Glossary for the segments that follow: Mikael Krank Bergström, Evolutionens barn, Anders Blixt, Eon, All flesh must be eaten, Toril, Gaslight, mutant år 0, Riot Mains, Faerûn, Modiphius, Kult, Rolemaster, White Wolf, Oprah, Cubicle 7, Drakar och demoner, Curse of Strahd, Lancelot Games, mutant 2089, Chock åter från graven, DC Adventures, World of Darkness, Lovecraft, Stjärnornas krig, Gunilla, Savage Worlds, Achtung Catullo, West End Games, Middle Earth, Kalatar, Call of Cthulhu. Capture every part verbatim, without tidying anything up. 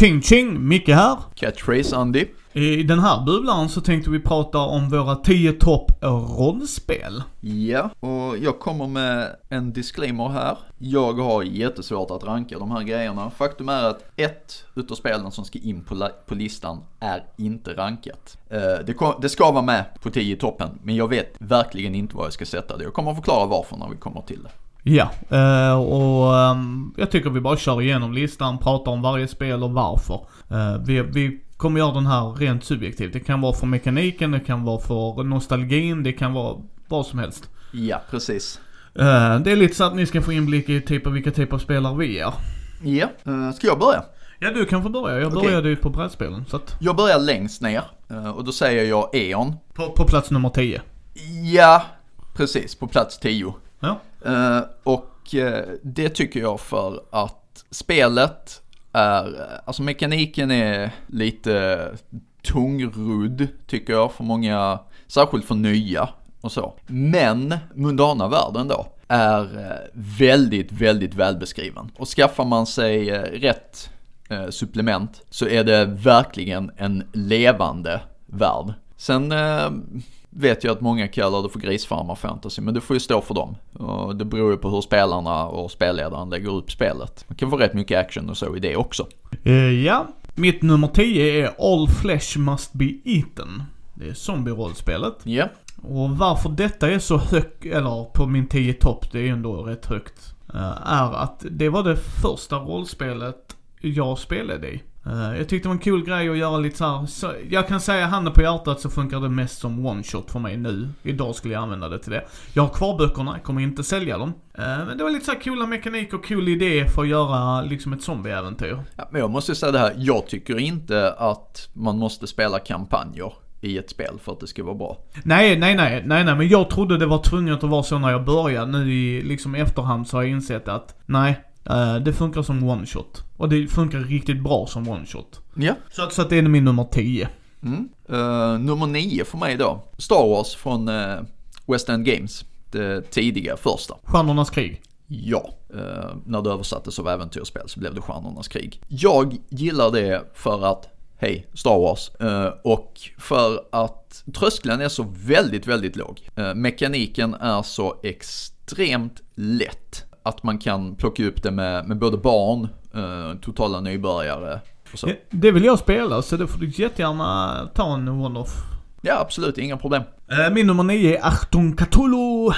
Ching ching, Micke här. Catchphrase, Andy. I den här bubblan så tänkte vi prata om våra tio topp rollspel. Ja, och jag kommer med en disclaimer här. Jag har jättesvårt att ranka de här grejerna. Faktum är att ett utav spelen som ska in på, la- på listan är inte rankat. Eh, det, kom- det ska vara med på tio toppen, men jag vet verkligen inte vad jag ska sätta det. Jag kommer att förklara varför när vi kommer till det. Ja, och jag tycker vi bara kör igenom listan, pratar om varje spel och varför. Vi, vi kommer göra den här rent subjektivt. Det kan vara för mekaniken, det kan vara för nostalgin, det kan vara vad som helst. Ja, precis. Det är lite så att ni ska få inblick i typ av vilka typ av spelare vi är. Ja, ska jag börja? Ja, du kan få börja. Jag började ju på brädspelen. Så att... Jag börjar längst ner och då säger jag Eon. På, på plats nummer tio? Ja, precis. På plats tio. Ja. Uh, och uh, det tycker jag för att spelet är, alltså mekaniken är lite tungrodd tycker jag för många, särskilt för nya och så. Men mundana världen då är uh, väldigt, väldigt välbeskriven. Och skaffar man sig uh, rätt uh, supplement så är det verkligen en levande värld. Sen... Uh, vet jag att många kallar det för grisfarmarfantasy, men det får ju stå för dem. Och det beror ju på hur spelarna och spelledaren lägger upp spelet. Man kan få rätt mycket action och så i det också. Uh, ja, mitt nummer tio är All flesh must be eaten. Det är zombie-rollspelet. Ja. Yeah. Och varför detta är så högt, eller på min tio topp, det är ju ändå rätt högt, är att det var det första rollspelet jag spelade i. Uh, jag tyckte det var en cool grej att göra lite så här. Så jag kan säga handen på hjärtat så funkar det mest som one shot för mig nu. Idag skulle jag använda det till det. Jag har kvar böckerna, jag kommer inte sälja dem. uh, Men det var lite så här coola mekanik och cool idé för att göra liksom ett zombieäventyr. Ja, men jag måste säga det här, jag tycker inte att man måste spela kampanjer i ett spel för att det ska vara bra. Nej, nej, nej, nej, nej, men jag trodde det var tvunget att vara så när jag började. Nu i liksom efterhand så har jag insett att nej, det funkar som one shot. Och det funkar riktigt bra som one shot. Ja. Så att, så att det är min nummer tio. Mm. Uh, nummer nio för mig då. Star Wars från uh, West End Games. Det tidiga första. Stjärnornas krig. Ja. Uh, när det översattes av äventyrsspel så blev det Stjärnornas krig. Jag gillar det för att hej, Star Wars. Uh, och för att tröskeln är så väldigt, väldigt låg. Uh, mekaniken är så extremt lätt. Att man kan plocka upp det med, med både barn, eh, totala nybörjare och så. Det vill jag spela, så det får du jättegärna ta en one-off. Ja, absolut, inga problem. eh, Min nummer nio är Achtung Catullo.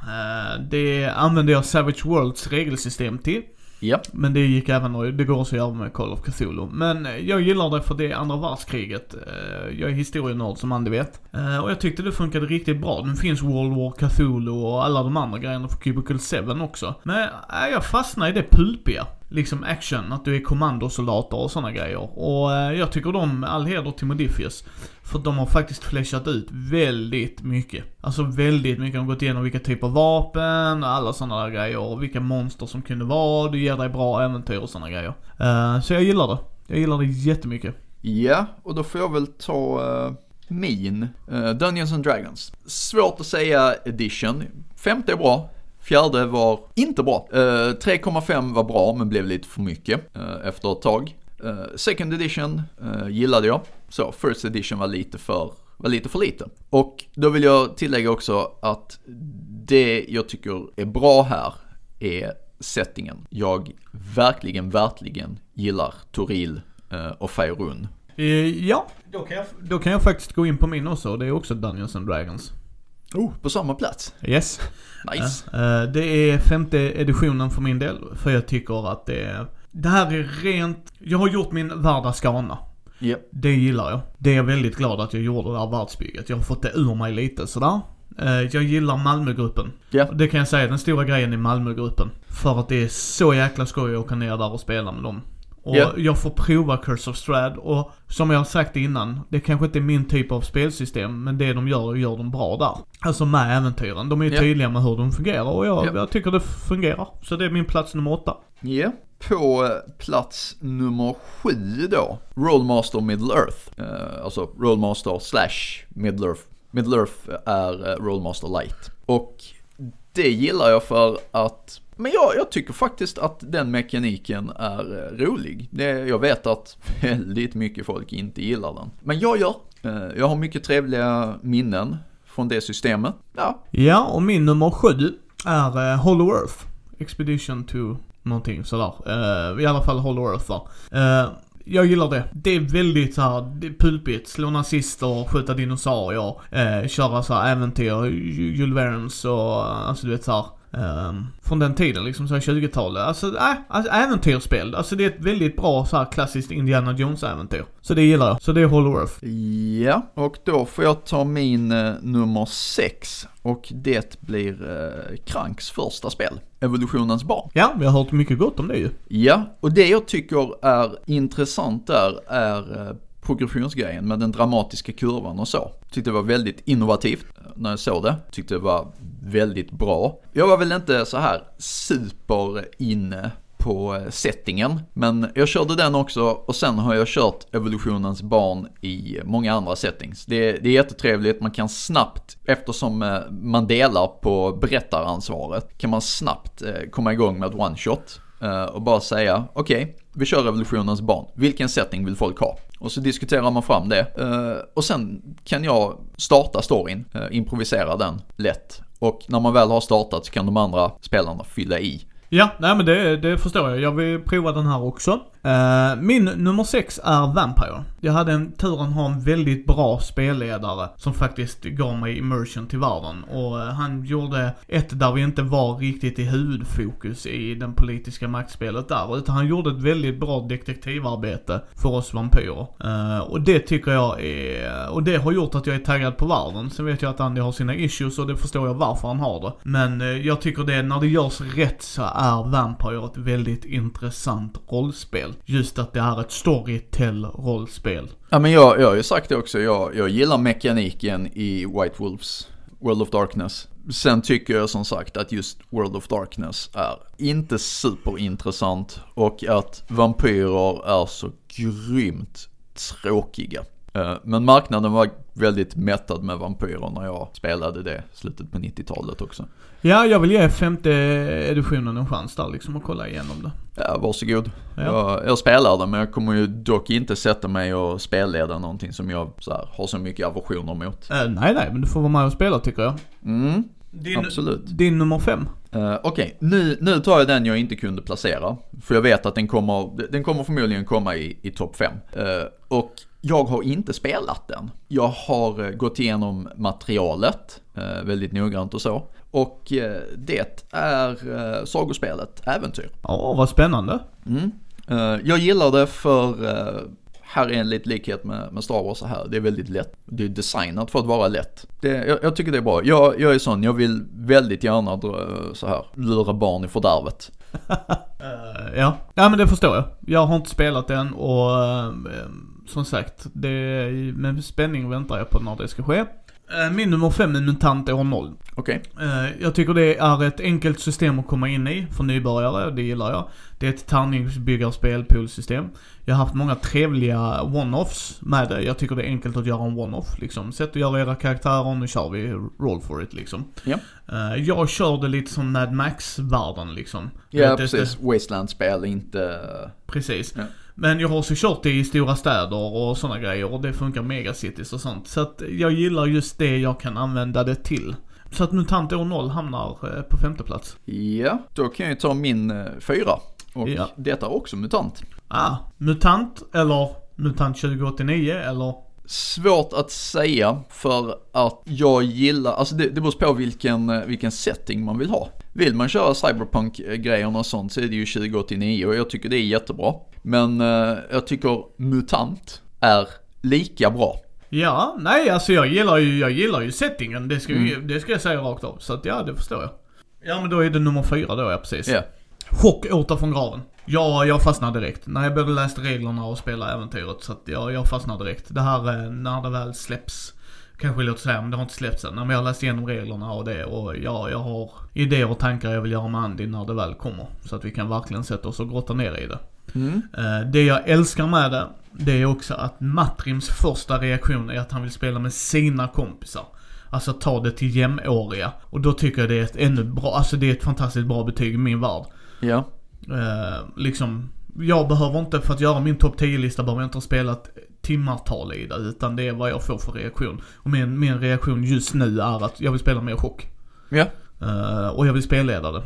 eh, Det använder jag Savage Worlds regelsystem till. Ja. Men det gick även, det går också att göra med Call of Cthulhu. Men jag gillar det för det andra världskriget. Jag är historienörd som Andy vet. Och jag tyckte det funkade riktigt bra. Nu finns World of Cthulhu och alla de andra grejerna för Cubicle sju också. Men jag fastnar i det pulpiga. Liksom action, att du är kommandosoldater och sådana grejer. Och jag tycker de, all heder till Modiphius, för de har faktiskt fleshat ut väldigt mycket. Alltså väldigt mycket. De har gått igenom vilka typer av vapen och alla sådana där grejer. Och vilka monster som kunde vara. Det ger dig bra äventyr och sådana grejer. uh, Så jag gillar det. Jag gillar det jättemycket. Ja, och då får jag väl ta uh, min uh, Dungeons and Dragons. Svårt att säga edition. Femte är bra. Fjärde var inte bra. uh, tre komma fem var bra men blev lite för mycket uh, efter ett tag. Uh, second edition uh, gillade jag. Så first edition var lite för var lite för lite. Och då vill jag tillägga också att det jag tycker är bra här är settingen. Jag verkligen, verkligen gillar Toril uh, och Faerûn. Uh, ja, då kan, jag, då kan jag faktiskt gå in på min också. Det är också Dungeons and Dragons. Oh, på samma plats. Yes. Nice. Uh, det är femte editionen för min del. För jag tycker att det är... Det här är rent... Jag har gjort min vardagsskana. Yep. Det gillar jag. Det är jag väldigt glad att jag gjorde det här världsbygget. Jag har fått det ur mig lite sådär. Jag gillar Malmögruppen. Yeah. Det kan jag säga, den stora grejen i Malmögruppen. För att det är så jäkla skoj att åka ner där och spela med dem. Och yeah. jag får prova Curse of Strahd. Och som jag har sagt innan, det kanske inte är min typ av spelsystem, men det de gör, gör de bra där. Alltså med äventyren, de är ju yeah. tydliga med hur de fungerar. Och jag, yeah. jag tycker det fungerar. Så det är min plats nummer åtta. Ja. Yeah. På plats nummer sju då, Rolemaster Middle Earth. Eh, alltså Rolemaster slash Middle Earth. Middle Earth är eh, Rolemaster Light. Och det gillar jag för att Men jag, jag tycker faktiskt att den mekaniken är rolig. Det, jag vet att väldigt mycket folk inte gillar den. Men jag gör. Jag har mycket trevliga minnen från det systemet. Ja, ja och min nummer sju är Hollow Earth. Expedition to någonting sådär. Uh, I alla fall Hollow Earth va. Uh, jag gillar det. Det är väldigt så här, det är pulpigt. Slå nazister, skjuta dinosaurier. Uh, köra så här äventyr. Jules Verne's och alltså du vet så här. Um, från den tiden liksom så här tjugotalet. Alltså, äh, alltså äventyrspel. Alltså det är ett väldigt bra så här klassiskt Indiana Jones äventyr. Så det gillar jag. Så det är Hollow Earth. Ja, och då får jag ta min eh, nummer sex. Och det blir eh, Kranks första spel, Evolutionens barn. Ja, vi har hört mycket gott om det ju. Ja, och det jag tycker är intressant där är eh, progressionsgrejen med den dramatiska kurvan och så. Tyckte det var väldigt innovativt när jag såg det. Tyckte det var väldigt bra. Jag var väl inte så här super inne på settingen, men jag körde den också och sen har jag kört Evolutionens barn i många andra settings. Det, det är jättetrevligt, man kan snabbt, eftersom man delar på berättaransvaret, kan man snabbt komma igång med ett one shot och bara säga, okej, okay, vi kör Revolutionens barn. Vilken setting vill folk ha? Och så diskuterar man fram det. Uh, och sen kan jag starta storyn, uh, improvisera den lätt. Och när man väl har startat så kan de andra spelarna fylla i. Ja, nej men det, det förstår jag. Jag vill prova den här också. Uh, min nummer sex är Vampire. Jag hade en turen att ha en väldigt bra spelledare som faktiskt gav mig immersion till världen. Och uh, han gjorde ett där vi inte var riktigt i huvudfokus i den politiska maktspelet där. Utan han gjorde ett väldigt bra detektivarbete för oss vampyrer. Uh, och det tycker jag är... Och det har gjort att jag är taggad på världen. Sen vet jag att Andy har sina issues och det förstår jag varför han har det. Men uh, jag tycker det, när det görs rätt så är Vampire ett väldigt intressant rollspel. Just att det är ett storytell-rollspel. Ja, men jag, jag har ju sagt det också. Jag, jag gillar mekaniken i White Wolves World of Darkness. Sen tycker jag som sagt att just World of Darkness är inte superintressant. Och att vampyrer är så grymt tråkiga. Men marknaden var väldigt mättad med vampyrer när jag spelade det slutet på nittiotalet också. Ja, jag vill ge femte editionen en chans där liksom och kolla igenom det. Ja, varsågod. Ja. Jag, jag spelar det, men jag kommer ju dock inte sätta mig och spelleda någonting som jag så här, har så mycket aversioner mot. Äh, nej, nej, men du får vara med och spela tycker jag. Mm, din, absolut. Din nummer fem. Uh, Okej, okay. nu, nu tar jag den jag inte kunde placera. För jag vet att den kommer, den kommer förmodligen komma i, i topp fem. Uh, och... Jag har inte spelat den. Jag har gått igenom materialet väldigt noggrant och så. Och det är sagospelet Äventyr. Ja, vad spännande. Mm. Jag gillar det för här är en lite likhet med Star Wars så här. Det är väldigt lätt. Det är designat för att vara lätt. Det, jag, jag tycker det är bra. Jag, jag är sån, jag vill väldigt gärna dra, så här, lura barn i fördärvet. uh, ja. ja, men det förstår jag. Jag har inte spelat den och... Uh, Som sagt, det, med spänning väntar jag på när det ska ske. Min nummer fem är mutant år noll. Okej. Okay. Jag tycker det är ett enkelt system att komma in i för nybörjare, det gillar jag. Det är ett tärningsbyggarspel, poolsystem. Jag har haft många trevliga one-offs med det. Jag tycker det är enkelt att göra en one-off. Liksom. Sätt att göra era karaktärer, nu kör vi roll for it. Liksom. Ja. Jag körde lite som Mad Max-världen. Liksom. Ja, precis. Det... Wasteland-spel, inte... Precis. Ja. Men jag har också kört det i stora städer och såna grejer och det funkar megacities och sånt. Så att jag gillar just det jag kan använda det till. Så att mutant år noll hamnar på femte plats. Ja, då kan jag ta min fyra. Och ja. Detta är också mutant. Ah, mutant eller mutant tjugo åttionio eller... Svårt att säga för att jag gillar... Alltså det, det beror på vilken, vilken setting man vill ha. Vill man köra cyberpunk-grejerna och sånt så är det ju tjugo åttionio och jag tycker det är jättebra. Men eh, jag tycker mutant är lika bra. Ja, nej alltså jag gillar ju, jag gillar ju settingen. Det ska, mm. ju, det ska jag säga rakt av. Så att, ja, det förstår jag. Ja, men då är det nummer fyra då, ja precis. Yeah. Chock åter från graven. Ja, jag fastnade direkt. När jag började läsa reglerna och spela äventyret så att ja, jag fastnade direkt. Det här när det väl släpps. Kanske låter säga, men det har inte släppts än. Men jag läste igenom reglerna och det. Och ja, jag har idéer och tankar jag vill göra med Andy när det väl kommer. Så att vi kan verkligen sätta oss och grotta ner i det. Mm. Det jag älskar med det, det är också att Matrims första reaktion är att han vill spela med sina kompisar. Alltså ta det till jämnåriga. Och då tycker jag det är ett ännu bra, alltså det är ett fantastiskt bra betyg i min värld. Ja. Eh, liksom, jag behöver inte, för att göra min topp tio-lista behöver jag inte ha spelat timmartal i det, utan det är vad jag får för reaktion. Och min, min reaktion just nu är att jag vill spela mer chock. Ja. Eh, och jag vill spelleda det.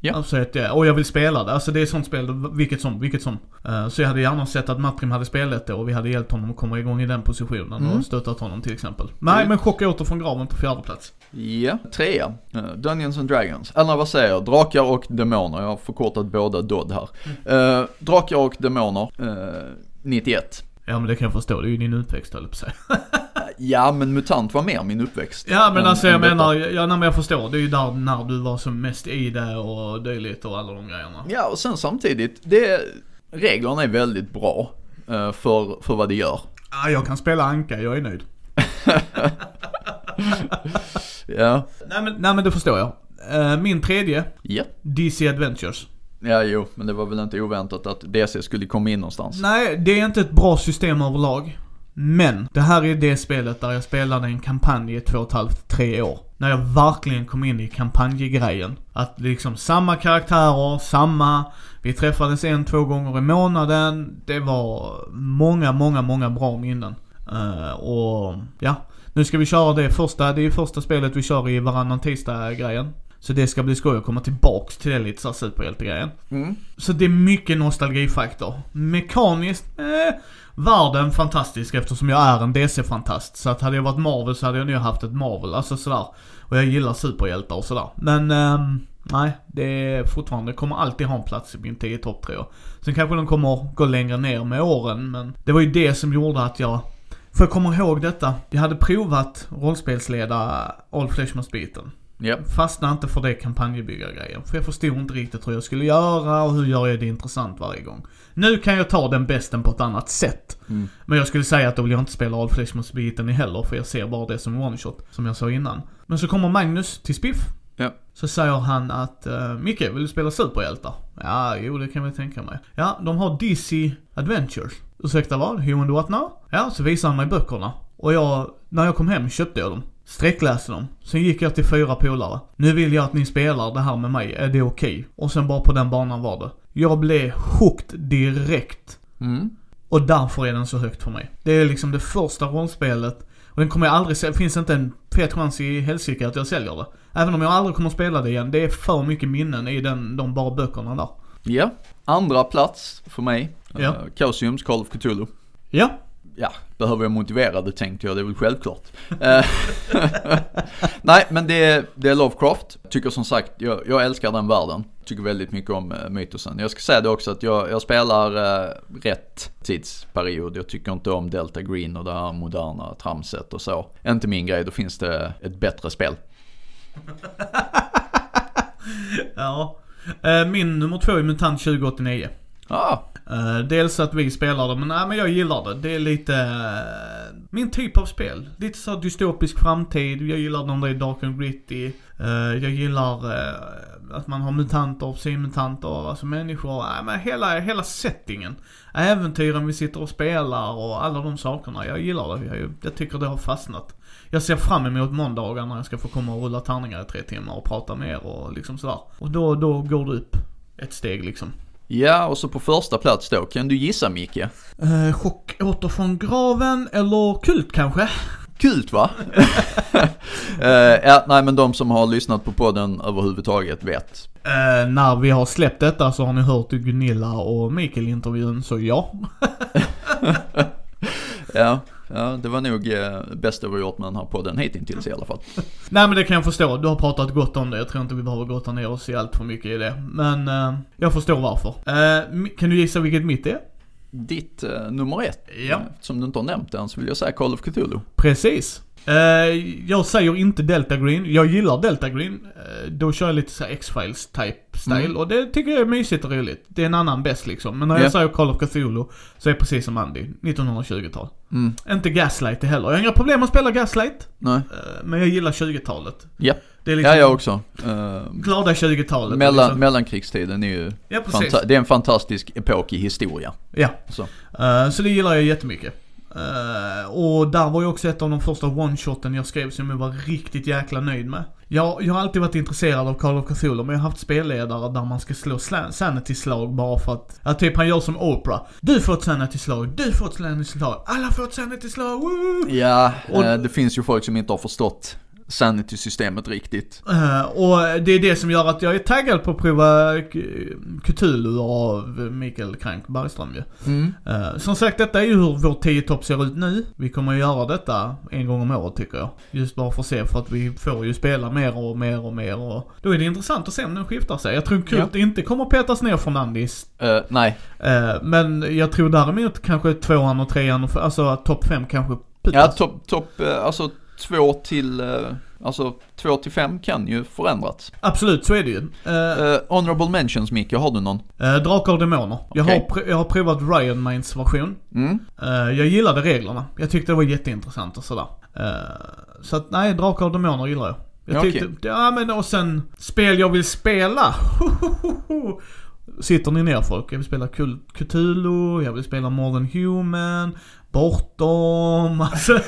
Ja. Alltså att jag, och jag vill spela det. Alltså det är sånt spel, vilket som, vilket som. Uh, så jag hade gärna sett att Matrim hade spelat det och vi hade hjälpt honom att komma igång i den positionen mm. och stöttat honom till exempel. Nej, mm. men Chock åter från graven på fjärde plats. Ja, trea. Uh, Dungeons and Dragons. Eller vad säger jag? Drakar och demoner. Jag har förkortat båda D O D här. Mm. Uh, Drakar och demoner. Uh, nittioett. Ja, men det kan jag förstå. Det är ju din utväxt, höll jag på sig. Ja, men mutant var mer min uppväxt. Ja, men än, alltså jag menar, ja, men jag förstår. Det är ju där när du var som mest i det och döjligt och alla de grejerna. Ja, och sen samtidigt, det, reglerna är väldigt bra uh, för, för vad det gör. Ja, jag kan spela anka, jag är nöjd. Ja. Nej men, nej, men det förstår jag. Uh, min tredje, yeah. D C Adventures. Ja, jo, men det var väl inte oväntat att D C skulle komma in någonstans. Nej, det är inte ett bra system överlag. Men det här är det spelet där jag spelade en kampanj i två och ett halvt, tre år. När jag verkligen kom in i kampanjgrejen. Att liksom samma karaktärer, samma... Vi träffades en, två gånger i månaden. Det var många, många, många bra minnen. Uh, och ja, nu ska vi köra det första. Det är första spelet vi kör i varannan tisdag-grejen. Så det ska bli skoj att komma tillbaks till det lite så superhjälte-grejen. Mm. Så det är mycket nostalgifaktor. Mekaniskt... Eh, världen fantastisk eftersom jag är en D C-fantast. Så att hade jag varit Marvel så hade jag nu haft ett Marvel. Alltså sådär. Och jag gillar superhjältar och sådär. Men ähm, nej, det är fortfarande, kommer alltid ha en plats i min tio-topp tror jag. Sen kanske de kommer gå längre ner med åren. Men det var ju det som gjorde att jag... För jag kommer ihåg detta. Jag hade provat rollspelsleda All flesh must be eaten. Yep. Fastnade inte för det kampanjebyggargrejen. För jag förstod inte riktigt hur jag skulle göra. Och hur gör jag det intressant varje gång. Nu kan jag ta den besten på ett annat sätt mm. Men jag skulle säga att då vill jag inte spela All Flesh Must Be Eaten i heller. För jag ser bara det som one shot, som jag sa innan. Men så kommer Magnus till Spiff yep. Så säger han att Micke, vill du spela superhjältar? Ja, jo, det kan vi tänka mig. Ja, de har D C Adventures. Ursäkta vad? Hur du att nå? Ja, så visar han mig böckerna. Och jag, när jag kom hem köpte jag dem, sträckläste dem. Sen gick jag till fyra polare. Nu vill jag att ni spelar det här med mig. Är det okej? Okay? Och sen bara på den banan var det. Jag blev hooked direkt. Mm. Och därför är den så högt för mig. Det är liksom det första rollspelet. Och den kommer jag aldrig sälja. Det finns inte en fet chans i helsike att jag säljer det. Även om jag aldrig kommer att spela det igen. Det är för mycket minnen i den, de bara böckerna där. Ja. Andra plats för mig. Ja. Chaosiums Call of Cthulhu. Ja. Ja, behöver jag motivera det tänkte jag, det är väl självklart. Nej, men det är, det är Lovecraft. Tycker som sagt, jag, jag älskar den världen. Tycker väldigt mycket om uh, mytosen. Jag ska säga det också att jag, jag spelar uh, rätt tidsperiod. Jag tycker inte om Delta Green och det här moderna tramset och så. Inte min grej, då finns det ett bättre spel. Ja, uh, min nummer två är mutant tjugo åttionio. Ja. Ah. Uh, dels att vi spelar det, men, nej, men jag gillar det. Det är lite uh, min typ av spel. Lite så dystopisk framtid. Jag gillar när det är dark and gritty. uh, Jag gillar uh, att man har mutanter och psymutanter. Alltså människor, nej, men hela, hela settingen. Äventyren vi sitter och spelar och alla de sakerna. Jag gillar det, jag, jag tycker det har fastnat. Jag ser fram emot måndagar när jag ska få komma och rulla tärningar i tre timmar och prata mer och liksom sådär. Och då, då går det upp ett steg liksom. Ja, och så på första plats då, kan du gissa Micke? Eh, chock åter från graven eller kult kanske? Kult va? eh, ja, nej, men de som har lyssnat på podden överhuvudtaget vet. Eh, när vi har släppt detta så har ni hört Gunilla och Mikael-intervjun, så ja. Ja. Ja, det var nog eh, bästa vi har gjort med den här podden hittills i alla fall. Nej, men det kan jag förstå. Du har pratat gott om det. Jag tror inte vi behöver gåta ner oss i allt för mycket i det. Men eh, jag förstår varför. eh, Kan du gissa vilket mitt är? Ditt eh, nummer ett. Ja. Som du inte har nämnt än så vill jag säga Call of Cthulhu. Precis. eh, Jag säger inte Delta Green. Jag gillar Delta Green. eh, Då kör jag lite så här X-Files type style mm. Och det tycker jag är mysigt och roligt. Det är en annan bäst liksom. Men när jag yeah. säger Call of Cthulhu så är det precis som Andy, nittonhundratjugotal. Mm. Inte Gaslight heller. Jag har inga problem att spela Gaslight. Nej. Men jag gillar tjugotalet. Ja, det är liksom ja jag också. Glada tjugotalet. Mellan, liksom. Mellankrigstiden är ju ja, fanta- det är en fantastisk epok i historia. Ja. Så. Så det gillar jag jättemycket. Uh, och där var ju också ett av de första one-shoten jag skrev som jag var riktigt jäkla nöjd med. Jag, jag har alltid varit intresserad av Call of Cthulhu, men jag har haft spelledare där man ska slå sanity-slag bara för att, att typ han gör som Oprah. Du får ett sanity-slag, du får ett sanity-slag, alla får ett sanity-slag. Woo! Ja, och, eh, det finns ju folk som inte har förstått sanity-systemet riktigt. Uh, och det är det som gör att jag är taggad på att prova Cthulhu av Mikael Krank Bergström ju. Mm. Uh, som sagt, detta är ju hur vår tio-topp ser ut nu. Vi kommer att göra detta en gång om året tycker jag. Just bara för att se, för att vi får ju spela mer och mer och mer. Och då är det intressant att se om den skiftar sig. Jag tror Kult ja. inte kommer att petas ner från Andis. Uh, nej. Uh, men jag tror däremot kanske tvåan och trean, och f- alltså topp fem kanske putas. Ja, topp, top, uh, alltså Två till, alltså två till fem kan ju förändras. Absolut, så är det ju. Uh, uh, honorable mentions, Micke, har du någon? Uh, Drakar och demoner. Jag, okay. har pr- jag har provat Riot Mains version. Mm. Uh, jag gillade reglerna. Jag tyckte det var jätteintressant och sådär. Uh, så att nej, Drakar och demoner gillar jag. Jag tyckte, okay. ja men och sen spel jag vill spela. Sitter ni ner folk? Jag vill spela Cthulhu, jag vill spela More Than Human, Bortom. Alltså,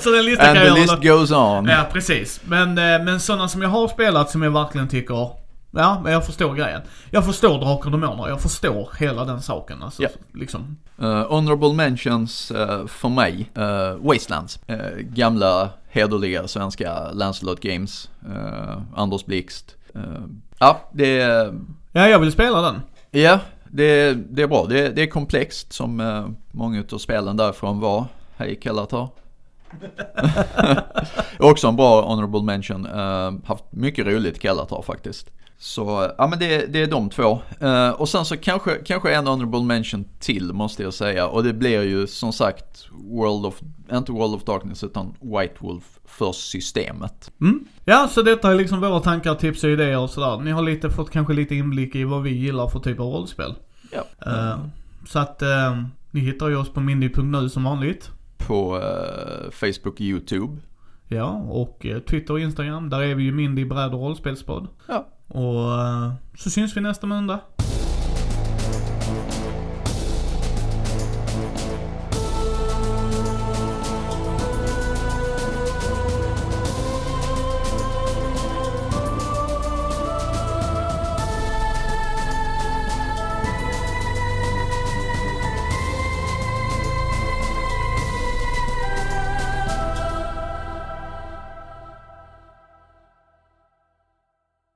så den listan kan jag hålla. And the list goes on. Ja, precis. Men, men sådana som jag har spelat som jag verkligen tycker, ja, men jag förstår grejen. Jag förstår Drakar och demoner, jag förstår hela den saken. Alltså, yeah. liksom. uh, Honorable mentions uh, för mig. Uh, Wastelands. Uh, gamla, hederliga svenska Lancelot Games. Uh, Anders Blixt. Uh, ja, det är... Ja, jag vill spela den. Ja, det, det är bra. Det, det är komplext som eh, många av spelen därifrån var. Hej Kalatar. Också en bra honorable mention. Eh, haft mycket roligt Kalatar faktiskt. Så ja, men det, det är de två. Eh, och sen så kanske, kanske en honorable mention till måste jag säga. Och det blir ju som sagt World of, inte World of Darkness utan White Wolf för systemet. Mm. Ja, så detta är liksom våra tankar, tips och idéer och sådär. Ni har lite, fått kanske lite inblick i vad vi gillar för typ av rollspel. Ja. Uh, mm. Så att uh, ni hittar ju oss på mindy punkt nu som vanligt. På uh, Facebook och YouTube. Ja, och uh, Twitter och Instagram. Där är vi ju Mindy Bräd och Rollspelspodd. Ja. Och uh, så syns vi nästa måndag.